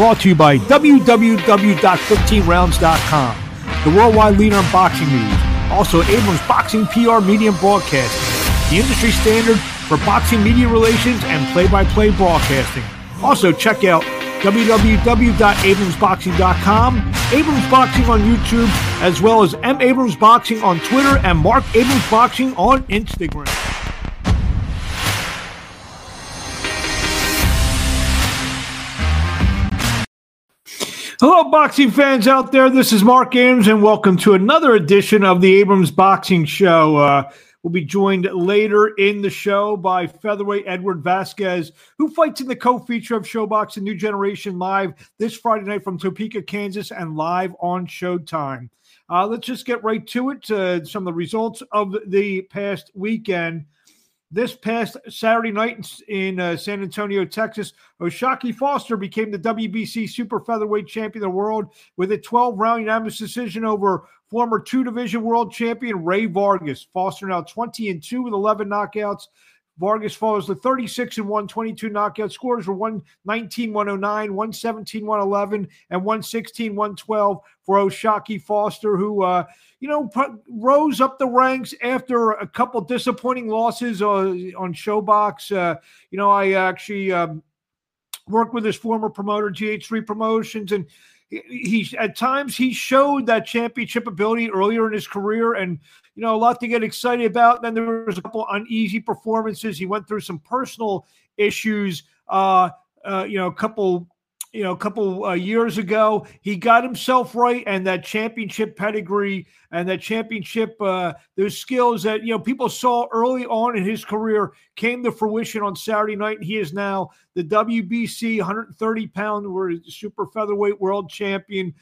brought to you by www.15rounds.com, the worldwide leader in boxing news, also Abrams Boxing PR Media and Broadcasting, the industry standard for boxing media relations and play-by-play broadcasting. Also check out www.abramsboxing.com, Abrams Boxing on YouTube, as well as M. Abrams Boxing on Twitter and Mark Abrams Boxing on Instagram. Hello, boxing fans out there. This is Mark Abrams, and welcome to another edition of the Abrams Boxing Show. We'll be joined later in the show by featherweight Edward Vasquez, who fights in the co-feature of Showbox and New Generation Live this Friday night from Topeka, Kansas, and live on Showtime. Let's just get right to it. Some of the results of the past weekend. This past Saturday night in San Antonio, Texas, O'Shaquie Foster became the WBC Super Featherweight Champion of the World with a 12-round unanimous decision over former two-division world champion Rey Vargas. Foster now 20-2 with 11 knockouts. Vargas falls to 36-1, 22 knockouts. Scores were 119-109, 117-111, and 116-112 for O'Shaquie Foster, who, rose up the ranks after a couple disappointing losses on Showbox. I actually worked with his former promoter, GH3 Promotions, and He showed that championship ability earlier in his career, and a lot to get excited about. Then there was a couple uneasy performances. He went through some personal issues. A couple years ago, he got himself right, and that championship pedigree and that championship, those skills that people saw early on in his career came to fruition on Saturday night. And he is now the WBC 130-pound super featherweight world champion.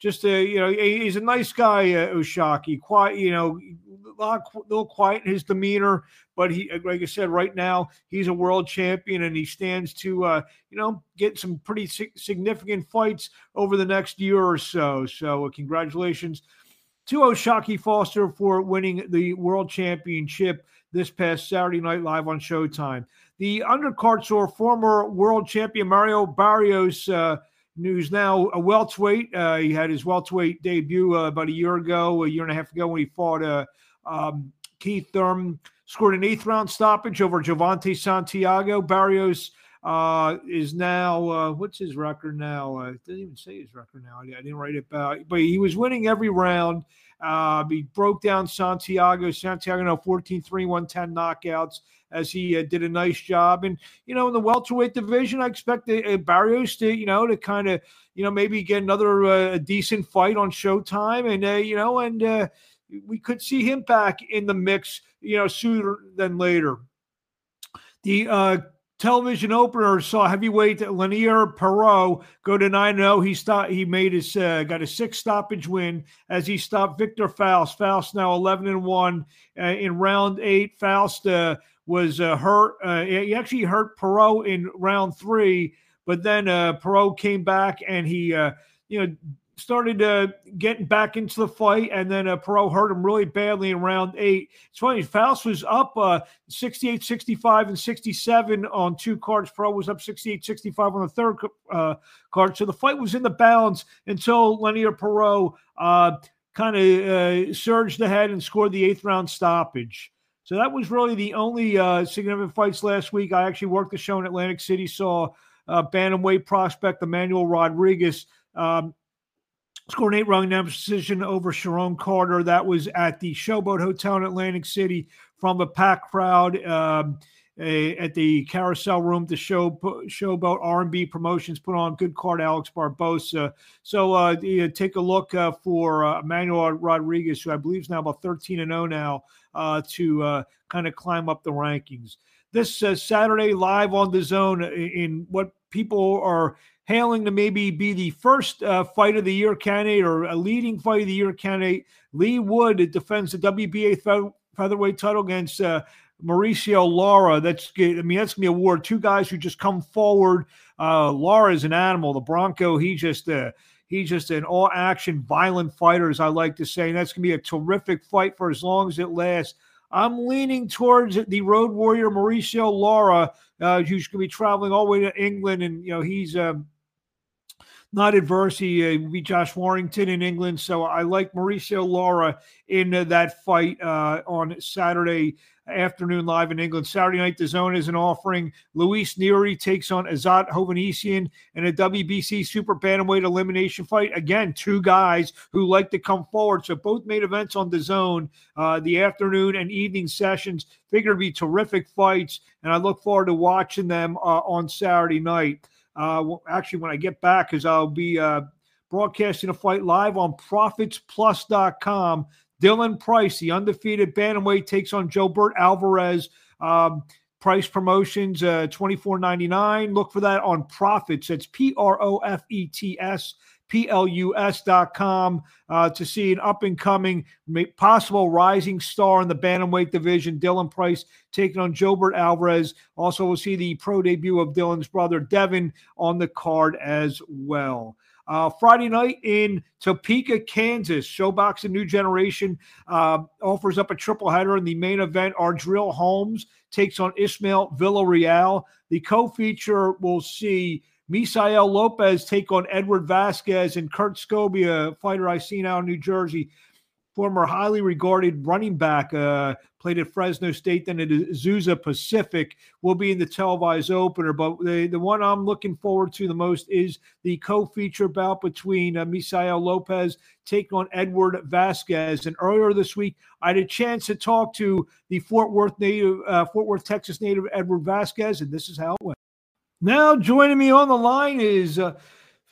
He's a nice guy, O'Shaquie. Quiet, a little quiet in his demeanor, but he, like I said, right now he's a world champion, and he stands to, get some pretty significant fights over the next year or so. So, congratulations to O'Shaquie Foster for winning the world championship this past Saturday night live on Showtime. The undercard saw former world champion Mario Barrios. Who's now a welterweight. He had his welterweight debut about a year and a half ago when he fought Keith Thurman. Scored an eighth-round stoppage over Giovante Santiago. Barrios is now what's his record now? It doesn't even say his record now. I didn't write it down. But he was winning every round. He broke down Santiago. Santiago now 14-3, 110 knockouts, as he did a nice job. And, in the welterweight division, I expect Barrios to, to kind of, maybe get another decent fight on Showtime. And, we could see him back in the mix, sooner than later. The television opener saw heavyweight Lanier Pero go to 9-0. He made his got a sixth stoppage win as he stopped Viktor Faust. Faust now 11-1 in round 8. Faust was hurt. He actually hurt Pero in round 3, but then Pero came back and he started getting back into the fight, and then Pero hurt him really badly in round 8. It's funny, Faust was up 68, 65, and 67 on two cards. Pero was up 68, 65 on the third card. So the fight was in the balance until Lanier Pero kind of surged ahead and scored the eighth-round stoppage. So that was really the only significant fights last week. I actually worked the show in Atlantic City, saw bantamweight prospect Emmanuel Rodriguez scored an 8-round decision over Sharon Carter. That was at the Showboat Hotel in Atlantic City from a packed crowd at the Carousel Room. The Showboat R&B Promotions put on good card, Alex Barbosa. So take a look for Emmanuel Rodriguez, who I believe is now about 13-0 now, to kind of climb up the rankings. This Saturday, live on DAZN in what people are hailing to maybe be the first fight of the year candidate or a leading fight of the year candidate, Lee Wood defends the WBA featherweight title against Mauricio Lara. That's going to be a war. Two guys who just come forward. Lara is an animal. The Bronco, he's just an all-action violent fighter, as I like to say, and that's going to be a terrific fight for as long as it lasts. I'm leaning towards the road warrior Mauricio Lara, who's going to be traveling all the way to England, and he's not adverse. He beat Josh Warrington in England. So I like Mauricio Lara in that fight on Saturday afternoon live in England. Saturday night, the zone is an offering. Luis Nery takes on Azat Hovhannisyan in a WBC super bantamweight elimination fight. Again, two guys who like to come forward. So both made events on the zone, the afternoon and evening sessions. Figure to be terrific fights, and I look forward to watching them on Saturday night. Actually, when I get back, because I'll be broadcasting a fight live on ProfitsPlus.com. Dylan Price, the undefeated bantamweight, takes on Jobert Alvarez. Price Promotions, $24.99. Look for that on Profits. That's ProfitsPlus.com to see an up-and-coming, possible rising star in the bantamweight division, Dylan Price, taking on Jobert Alvarez. Also, we'll see the pro debut of Dylan's brother, Devin, on the card as well. Friday night in Topeka, Kansas, Showbox and New Generation offers up a triple header in the main event. Ardrell Holmes takes on Ismael Villarreal. The co-feature will see Misael Lopez take on Edward Vasquez, and Kurt Scobia, a fighter I seen out in New Jersey, former highly regarded running back, played at Fresno State, then at Azusa Pacific, will be in the televised opener. But the one I'm looking forward to the most is the co-feature bout between Misael Lopez taking on Edward Vasquez. And earlier this week, I had a chance to talk to the Fort Worth, Texas native Edward Vasquez, and this is how it went. Now joining me on the line is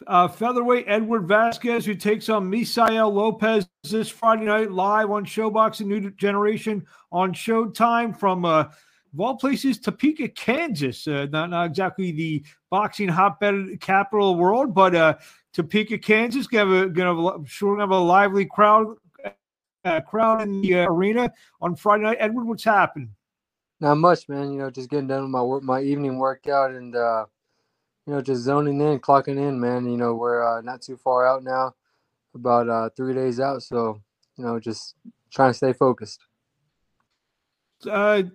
featherweight Edward Vasquez, who takes on Misael Lopez this Friday night live on Showbox and New Generation on Showtime from, of all places, Topeka, Kansas. Not exactly the boxing hotbed capital of the world, but Topeka, Kansas, going to have a lively crowd in the arena on Friday night. Edward, what's happening? Not much, man. You know, just getting done with my work, my evening workout, and you know, just zoning in, clocking in, man. You know, we're not too far out now, about 3 days out. So, you know, just trying to stay focused. Got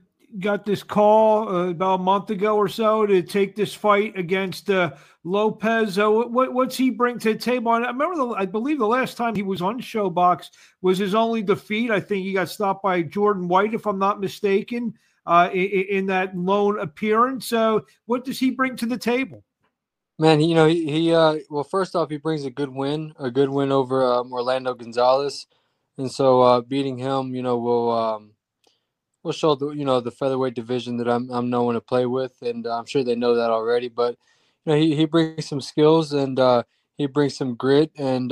this call about a month ago or so to take this fight against Lopez. What's he bring to the table? And I remember, I believe the last time he was on Showbox was his only defeat. I think he got stopped by Jordan White, if I'm not mistaken, in that lone appearance. So what does he bring to the table? Man, you know, he well, first off, he brings a good win over Orlando Gonzalez, and so beating him, you know, will show the, you know, the featherweight division that I'm no one to play with, and I'm sure they know that already. But you know, he brings some skills, and he brings some grit, and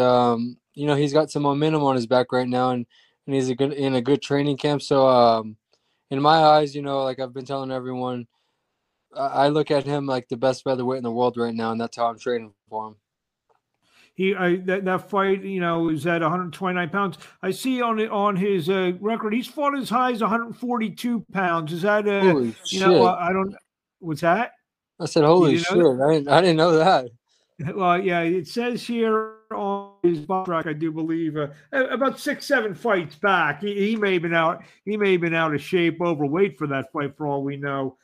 you know, he's got some momentum on his back right now, and he's in a good training camp. So in my eyes, you know, like I've been telling everyone, I look at him like the best featherweight in the world right now, and that's how I'm training for him. That fight, you know, is at 129 pounds. I see on his record, he's fought as high as 142 pounds. Is that a holy shit. Know? I don't. What's that? I said, holy shit! That? I didn't know that. Well, yeah, it says here on his box track, I do believe, about 6-7 fights back. He may have been out. He may have been out of shape, overweight for that fight, for all we know.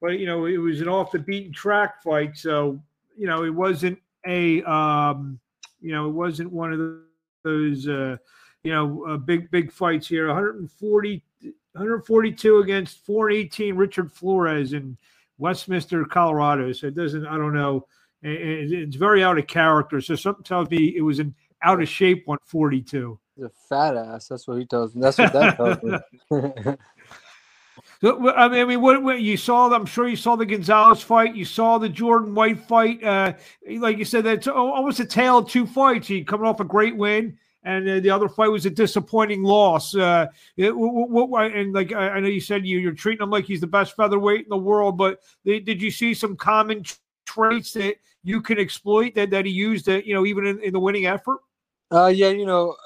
But, you know, it was an off-the-beaten-track fight, so, you know, it wasn't a, you know, it wasn't one of those, you know, big fights here. 142 against 418 Richard Flores in Westminster, Colorado. So it doesn't, I don't know, it's very out of character. So something tells me it was an out-of-shape 142. He's a fat ass. That's what he tells me. That's what that tells me. I mean, what you saw, I'm sure you saw the Gonzalez fight. You saw the Jordan White fight. Like you said, that's almost a tale of two fights. He coming off a great win, and the other fight was a disappointing loss. And like I know you said, you're treating him like he's the best featherweight in the world, but did you see some common traits that you can exploit that he used, you know, even in the winning effort? Yeah, you know,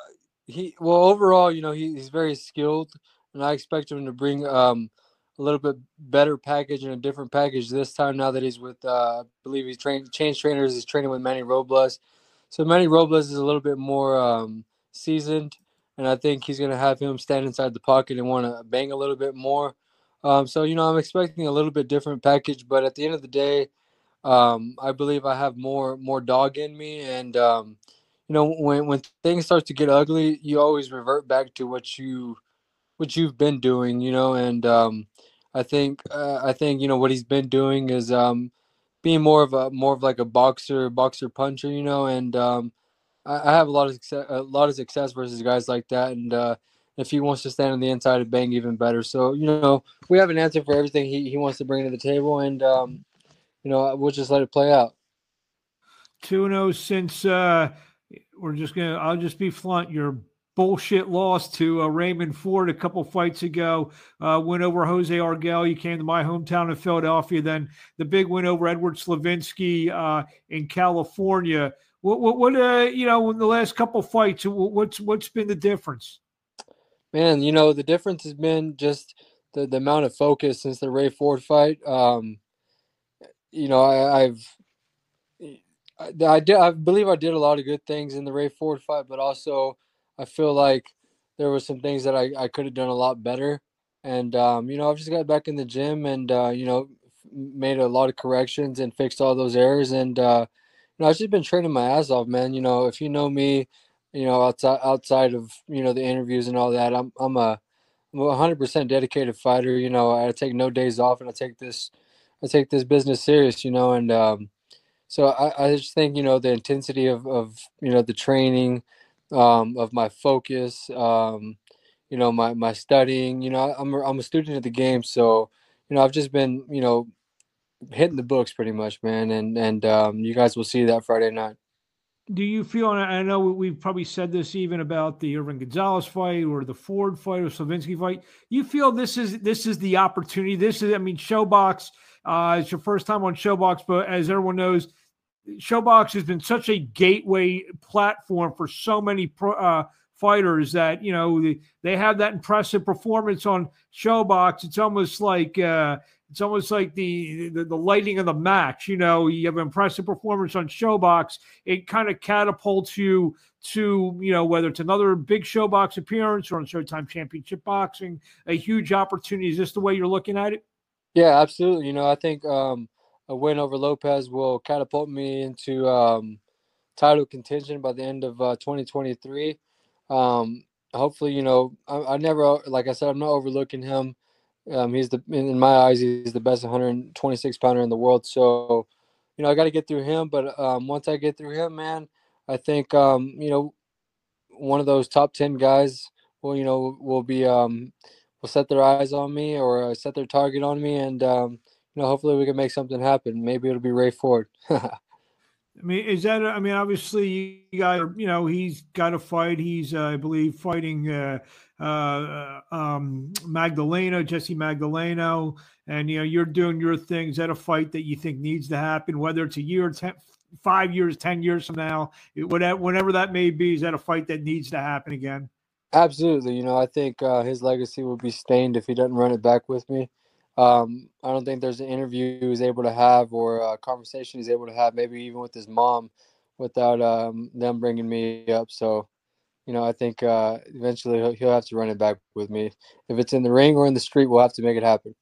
overall, you know, he's very skilled, and I expect him to bring a little bit better package and a different package this time, now that he's with, I believe he's changed trainers. He's training with Manny Robles. So Manny Robles is a little bit more seasoned, and I think he's going to have him stand inside the pocket and want to bang a little bit more. So, you know, I'm expecting a little bit different package, but at the end of the day, I believe I have more dog in me, and you know, when things start to get ugly, you always revert back to what you've been doing, you know. And I think you know what he's been doing is being more of like a boxer puncher, you know. And I have a lot of success versus guys like that. And if he wants to stand on the inside and bang, even better. So, you know, we have an answer for everything he wants to bring to the table, and you know, we'll just let it play out. 2-0 since I'll just be blunt. Your bullshit loss to Raymond Ford a couple fights ago, win over Jose Argel. You came to my hometown of Philadelphia. Then the big win over Edward Slavinsky in California. What you know, in the last couple fights, what's been the difference? Man, you know, the difference has been just the amount of focus since the Ray Ford fight. You know, I believe I did a lot of good things in the Ray Ford fight, but also I feel like there were some things that I could have done a lot better. And, you know, I've just got back in the gym and, you know, made a lot of corrections and fixed all those errors. And, you know, I've just been training my ass off, man. You know, if you know me, you know, outside of, you know, the interviews and all that, I'm 100% dedicated fighter. You know, I take no days off, and I take this business serious, you know. And so I just think, you know, the intensity of you know, the training, of my focus, you know, my studying, you know, I'm a student of the game. So, you know, I've just been, you know, hitting the books pretty much, man. And you guys will see that Friday night. Do you feel, and I know we've probably said this even about the Irvin Gonzalez fight or the Ford fight or Slavinsky fight, you feel this is the opportunity? This is, I mean, Showbox, it's your first time on Showbox, but as everyone knows, Showbox has been such a gateway platform for so many fighters that, you know, they have that impressive performance on Showbox. It's almost like the lighting of the match. You know, you have an impressive performance on Showbox. It kind of catapults you to, you know, whether it's another big Showbox appearance or on Showtime Championship Boxing, a huge opportunity. Is this the way you're looking at it? Yeah, absolutely. You know, I think a win over Lopez will catapult me into title contention by the end of 2023. Hopefully, you know, I never, like I said, I'm not overlooking him. In my eyes, he's the best 126 pounder in the world. So, you know, I got to get through him. But once I get through him, man, I think, you know, one of those top 10 guys will, you know, will set their eyes on me or set their target on me. And, you know, hopefully we can make something happen. Maybe it'll be Ray Ford. I mean, obviously you guys are, you know, he's got a fight. He's, I believe, fighting Magdaleno, Jesse Magdaleno, and, you know, you're doing your things. Is that a fight that you think needs to happen, whether it's a year, 5 years, 10 years from now, whatever that may be? Is that a fight that needs to happen again? Absolutely. You know, I think his legacy will be stained if he doesn't run it back with me. I don't think there's an interview he's able to have or a conversation he's able to have, maybe even with his mom, without them bringing me up. So, you know, I think eventually he'll have to run it back with me. If it's in the ring or in the street, we'll have to make it happen.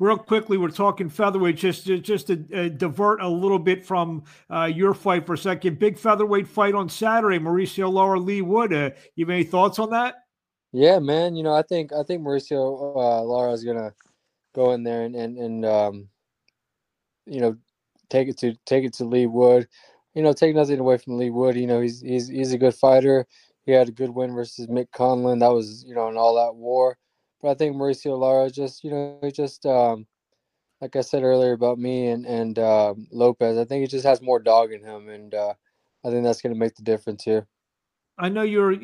Real quickly, we're talking featherweight, just to divert a little bit from your fight for a second. Big featherweight fight on Saturday, Mauricio Lara, Lee Wood. You have any thoughts on that? Yeah, man. You know, I think Mauricio Lara is going to go in there and you know, take it to Lee Wood. You know, take nothing away from Lee Wood. You know, he's a good fighter. He had a good win versus Mick Conlon. That was, you know, an all-out war. But I think Mauricio Lara just, you know, he just like I said earlier about me and Lopez, I think he just has more dog in him, and I think that's going to make the difference here. I know you're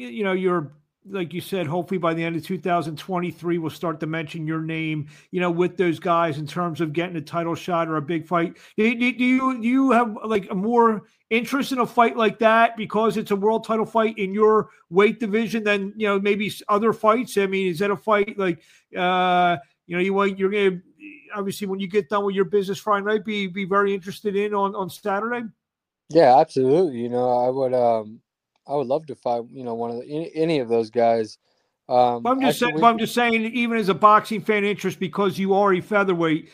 like you said, hopefully by the end of 2023, we'll start to mention your name, you know, with those guys in terms of getting a title shot or a big fight. Do you have like more interest in a fight like that because it's a world title fight in your weight division than, you know, maybe other fights? I mean, is that a fight like, you know, you're going to obviously when you get done with your business Friday night, be very interested in on Saturday? Yeah, absolutely. You know, I would love to fight, you know, one of any of those guys. I'm just saying, even as a boxing fan interest, because you are a featherweight,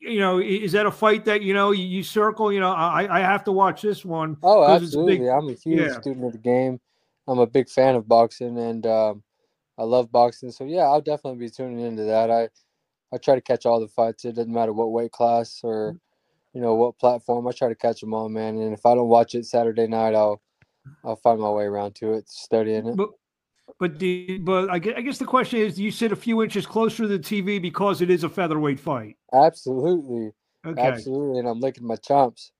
you know, is that a fight that, you know, you circle? You know, I have to watch this one. Oh, absolutely. I'm a huge student of the game. I'm a big fan of boxing, and I love boxing. So, yeah, I'll definitely be tuning into that. I try to catch all the fights. It doesn't matter what weight class or, you know, what platform. I try to catch them all, man. And if I don't watch it Saturday night, I'll find my way around to it, studying it. But I guess the question is, do you sit a few inches closer to the TV because it is a featherweight fight? Absolutely. Okay. Absolutely, and I'm licking my chomps.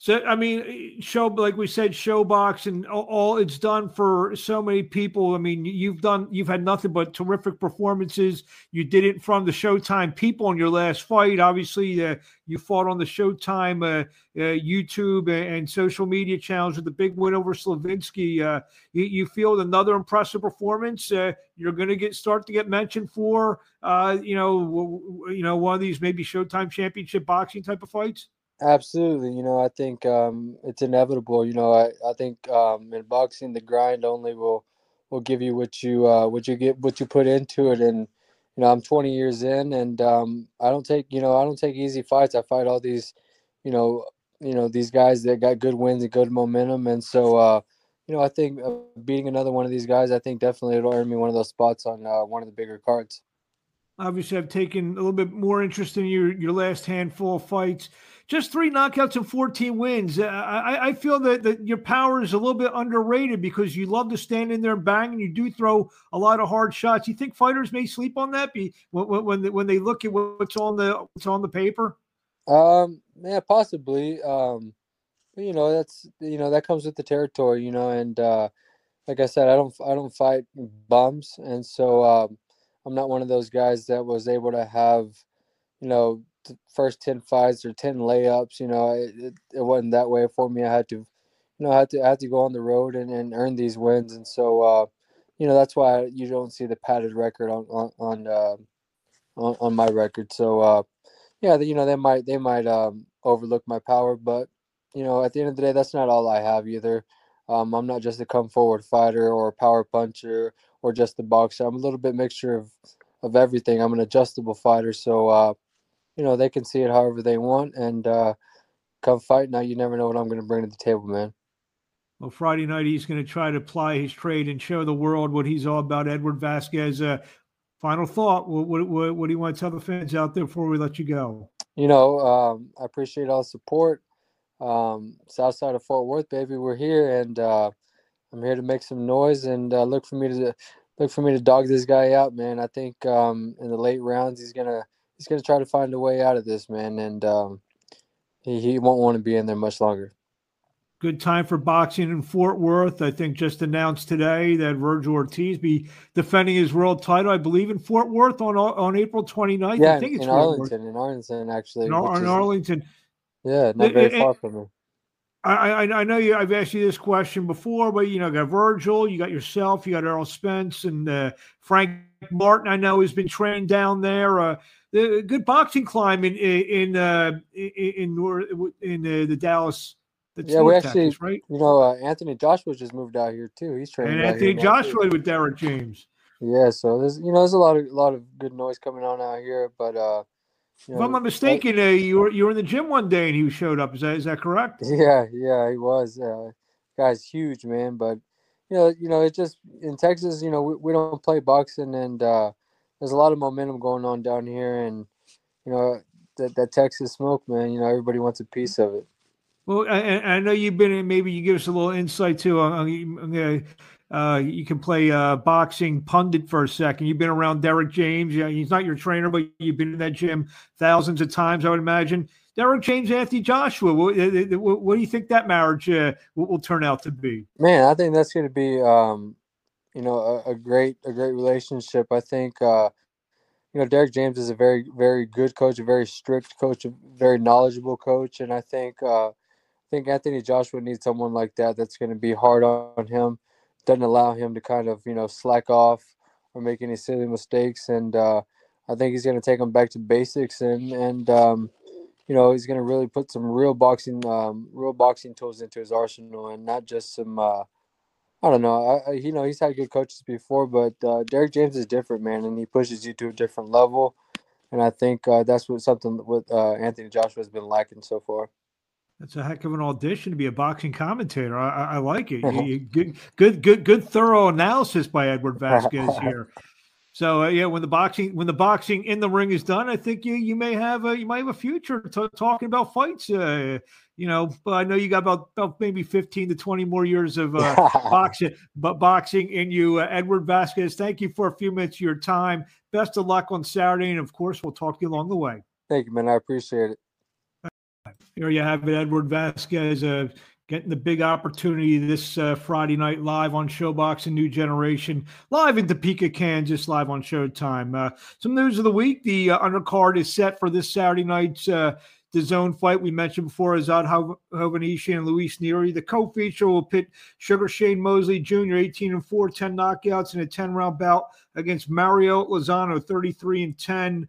So, I mean, show, like we said, Showbox and all it's done for so many people. I mean, you've had nothing but terrific performances. You did it from the Showtime people in your last fight. Obviously, you fought on the Showtime YouTube and social media channels with the big win over Slavinsky. You feel another impressive performance. You're going to start to get mentioned for, you know, one of these maybe Showtime championship boxing type of fights. Absolutely. You know, I think it's inevitable. You know, I think in boxing, the grind only will give you what you put into it. And, you know, I'm 20 years in, and I don't take easy fights. I fight all these, you know, these guys that got good wins and good momentum. And so, you know, I think beating another one of these guys, I think definitely it'll earn me one of those spots on one of the bigger cards. Obviously, I've taken a little bit more interest in your last handful of fights. Just 3 knockouts and 14 wins. I feel that your power is a little bit underrated because you love to stand in there and bang, and you do throw a lot of hard shots. You think fighters may sleep on that when they look at what's on the paper? Yeah, possibly. You know, that comes with the territory. You know, and like I said, I don't fight bums, and so. I'm not one of those guys that was able to have, you know, the first 10 fights or 10 layups. You know, it wasn't that way for me. I had to go on the road and earn these wins. And so, you know, that's why you don't see the padded record on my record. So, yeah, you know, they might overlook my power, but you know, at the end of the day, that's not all I have either. I'm not just a come forward fighter or a power puncher or just the boxer. I'm a little bit mixture of everything. I'm an adjustable fighter. So, you know, they can see it however they want. And come fight night, you never know what I'm going to bring to the table, man. Well, Friday night, he's going to try to ply his trade and show the world what he's all about. Edward Vasquez, final thought. What do you want to tell the fans out there before we let you go? You know, I appreciate all the support. South side of Fort Worth, baby, we're here, and I'm here to make some noise, and look for me to dog this guy out, man. I think in the late rounds he's gonna try to find a way out of this, man, and he won't want to be in there much longer. Good time for boxing in Fort Worth. I think just announced today that Virgil Ortiz be defending his world title, I believe, in Fort Worth on April 29th. Yeah, I think it's in Arlington, actually. In Arlington. Yeah, not very far from me. I know you. I've asked you this question before, but you know, you got Virgil, you got yourself, you got Errol Spence, and Frank Martin. I know has been trained down there. The good boxing climb in the Dallas. Yeah, we actually, Texas, right? You know, Anthony Joshua just moved out here too. He's training. And Anthony Joshua with Derek James. Yeah, so there's a lot of good noise coming on out here, but. You know, if I'm not mistaken, you were in the gym one day and he showed up. Is that correct? Yeah, he was. Guy's huge, man. But you know, it's just in Texas. You know, we don't play boxing, and there's a lot of momentum going on down here, and you know that Texas smoke, man. You know, everybody wants a piece of it. Well, I know you've been in. Maybe you give us a little insight too. You can play boxing pundit for a second. You've been around Derek James. Yeah, he's not your trainer, but you've been in that gym thousands of times, I would imagine. Derek James, Anthony Joshua. What do you think that marriage will turn out to be? Man, I think that's going to be, you know, a great relationship. I think, you know, Derek James is a very, very good coach, a very strict coach, a very knowledgeable coach, and I think Anthony Joshua needs someone like that that's going to be hard on him. Doesn't allow him to kind of, you know, slack off or make any silly mistakes. And I think he's going to take them back to basics and you know, he's going to really put some real boxing tools into his arsenal and not just some, I don't know. You know, he's had good coaches before, but Derek James is different, man. And he pushes you to a different level. And I think that's what something with Anthony Joshua has been lacking so far. That's a heck of an audition to be a boxing commentator. I like it. You, good, thorough analysis by Edward Vasquez here. So yeah, when the boxing in the ring is done, I think you may have a future talking about fights. But I know you got about maybe 15 to 20 more years of boxing in you. Edward Vasquez, thank you for a few minutes of your time. Best of luck on Saturday, and of course, we'll talk to you along the way. Thank you, man. I appreciate it. Here you have it, Edward Vasquez, getting the big opportunity this Friday night live on Showbox and New Generation, live in Topeka, Kansas, live on Showtime. Some news of the week. The undercard is set for this Saturday night's DAZN fight. We mentioned before Azad Hovhannissian and Luis Nery. The co-feature will pit Sugar Shane Mosley Jr., 18-4, 10 knockouts, in a 10-round bout against Mario Lozano, 33-10.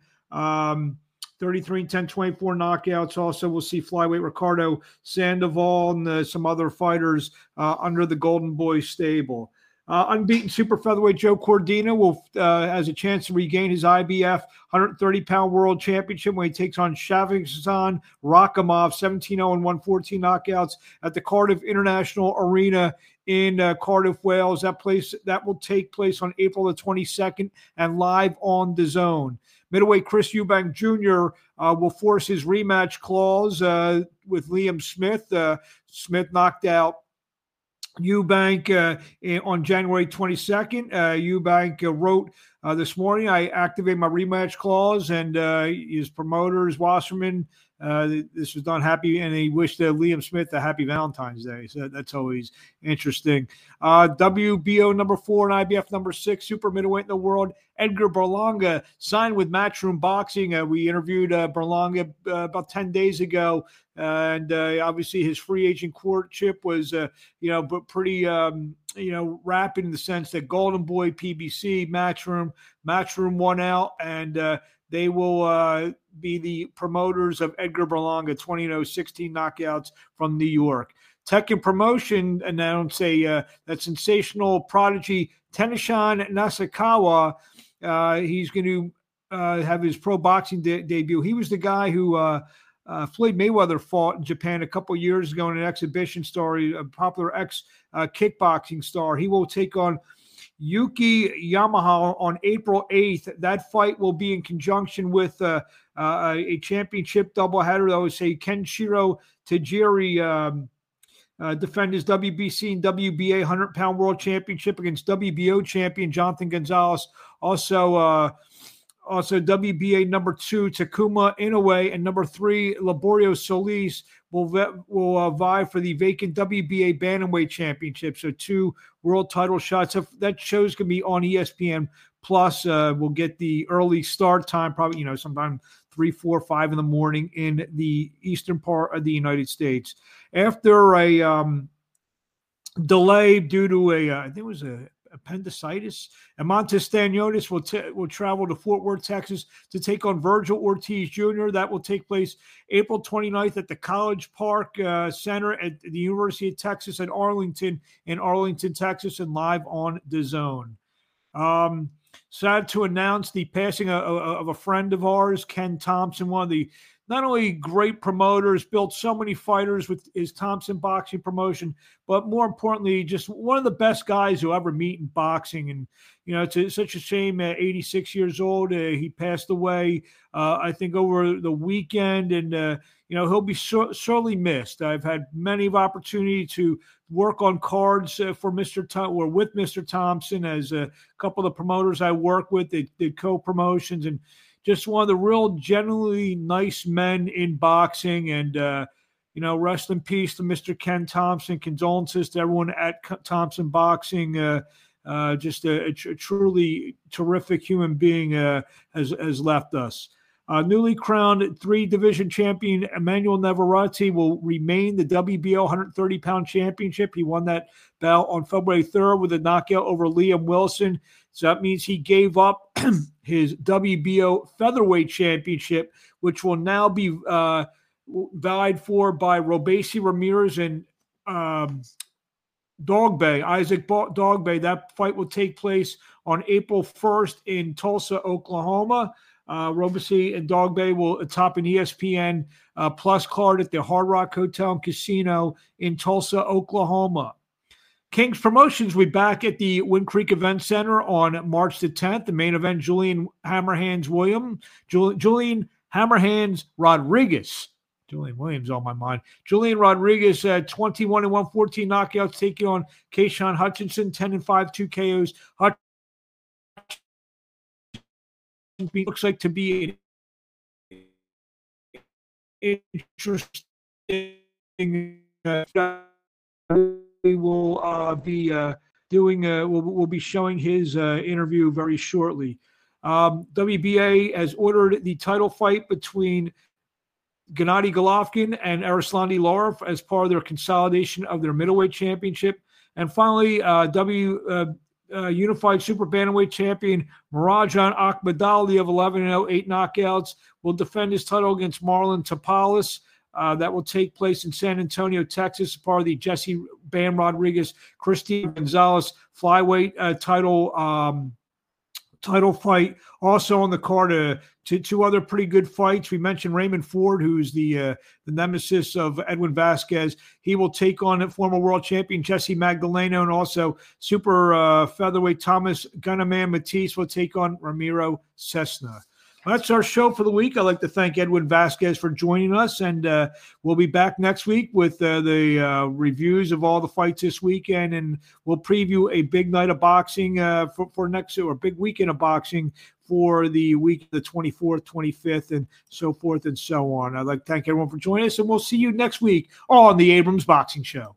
33-10, 24 knockouts. Also, we'll see flyweight Ricardo Sandoval and some other fighters under the Golden Boy stable. Unbeaten super featherweight Joe Cordina has a chance to regain his IBF 130-pound world championship when he takes on Shavkatsan Rakimov, 17-0-1, 14 knockouts at the Cardiff International Arena in Cardiff, Wales. That will take place on April the 22nd and live on DAZN. Middleweight Chris Eubank Jr. Will force his rematch clause with Liam Smith. Smith knocked out Eubank on January 22nd. Eubank wrote this morning, "I activated my rematch clause," and his promoters, Wasserman, this was done happy, and he wished Liam Smith a happy Valentine's Day. So that's always interesting. WBO number 4 and IBF number 6, super middleweight in the world, Edgar Berlanga, signed with Matchroom Boxing. We interviewed Berlanga about 10 days ago, and obviously his free agent courtship was, pretty, rapid in the sense that Golden Boy, PBC, Matchroom won out, and they will be the promoters of Edgar Berlanga, 20-0, 16 knockouts from New York. Tekken Promotion announced that sensational prodigy Tenishan Nasakawa. He's going to have his pro boxing debut. He was the guy who Floyd Mayweather fought in Japan a couple years ago in an exhibition star, a popular ex-kickboxing star. He will take on Yuki Yamaha on April 8th. That fight will be in conjunction with a championship doubleheader. I would say Kenshiro Tajiri defend his WBC and WBA 100-pound world championship against WBO champion Jonathan Gonzalez. Also WBA number 2 Takuma Inoue and number 3 Laborio Solis will vie for the vacant WBA bantamweight championship. So 2 world title shots. That show's gonna be on ESPN Plus. We'll get the early start time, probably sometime 3, 4, 5 in the morning in the eastern part of the United States. After a delay due to I think it was a appendicitis, Amantis Staniotis will travel to Fort Worth, Texas to take on Virgil Ortiz Jr. That will take place April 29th at the College Park Center at the University of Texas at Arlington in Arlington, Texas, and live on DAZN. Sad to announce the passing of a friend of ours, Ken Thompson, one of the not only great promoters, built so many fighters with his Thompson Boxing Promotion, but more importantly, just one of the best guys who ever meet in boxing. And, it's such a shame at 86 years old. He passed away, I think, over the weekend. And, he'll be sorely missed. I've had many of opportunity to work on cards for Mr. or with Mr. Thompson as a couple of the promoters I work with. They did co-promotions, and just one of the real genuinely nice men in boxing. And, rest in peace to Mr. Ken Thompson. Condolences to everyone at Thompson Boxing. Just a truly terrific human being has left us. Newly crowned 3-division champion Emmanuel Navarrete will remain the WBO 130-pound championship. He won that bout on February 3rd with a knockout over Liam Wilson. So that means he gave up his WBO featherweight championship, which will now be vied for by Robesi Ramirez and Isaac Dogbe. That fight will take place on April 1st in Tulsa, Oklahoma. Robesie and Dog Bay will top an ESPN Plus card at the Hard Rock Hotel and Casino in Tulsa, Oklahoma. Kings Promotions will be back at the Wind Creek Event Center on March the 10th. The main event, Julian Rodriguez, 21-1, 14 knockouts, taking on Kayshawn Hutchinson, 10-5, 2 KOs. Hutchinson looks like to be an interesting we will be doing. We'll be showing his interview very shortly. WBA has ordered the title fight between Gennady Golovkin and Arslandy Lariv as part of their consolidation of their middleweight championship. And finally, Unified Super Bantamweight champion Murajan Akhmadali of 11-0, 8 knockouts, will defend his title against Marlon Topales. That will take place in San Antonio, Texas, part of the Jesse Bam Rodriguez, Christian Gonzalez flyweight title fight. Also on the card, two other pretty good fights. We mentioned Raymond Ford, who's the nemesis of Edwin Vasquez. He will take on former world champion Jesse Magdaleno, and also super featherweight Thomas Gunnerman Matisse will take on Ramiro Cessna. That's our show for the week. I'd like to thank Edward Vasquez for joining us, and we'll be back next week with the reviews of all the fights this weekend, and we'll preview a big night of boxing for next year, or big weekend of boxing for the week of the 24th, 25th, and so forth and so on. I'd like to thank everyone for joining us, and we'll see you next week on the Abrams Boxing Show.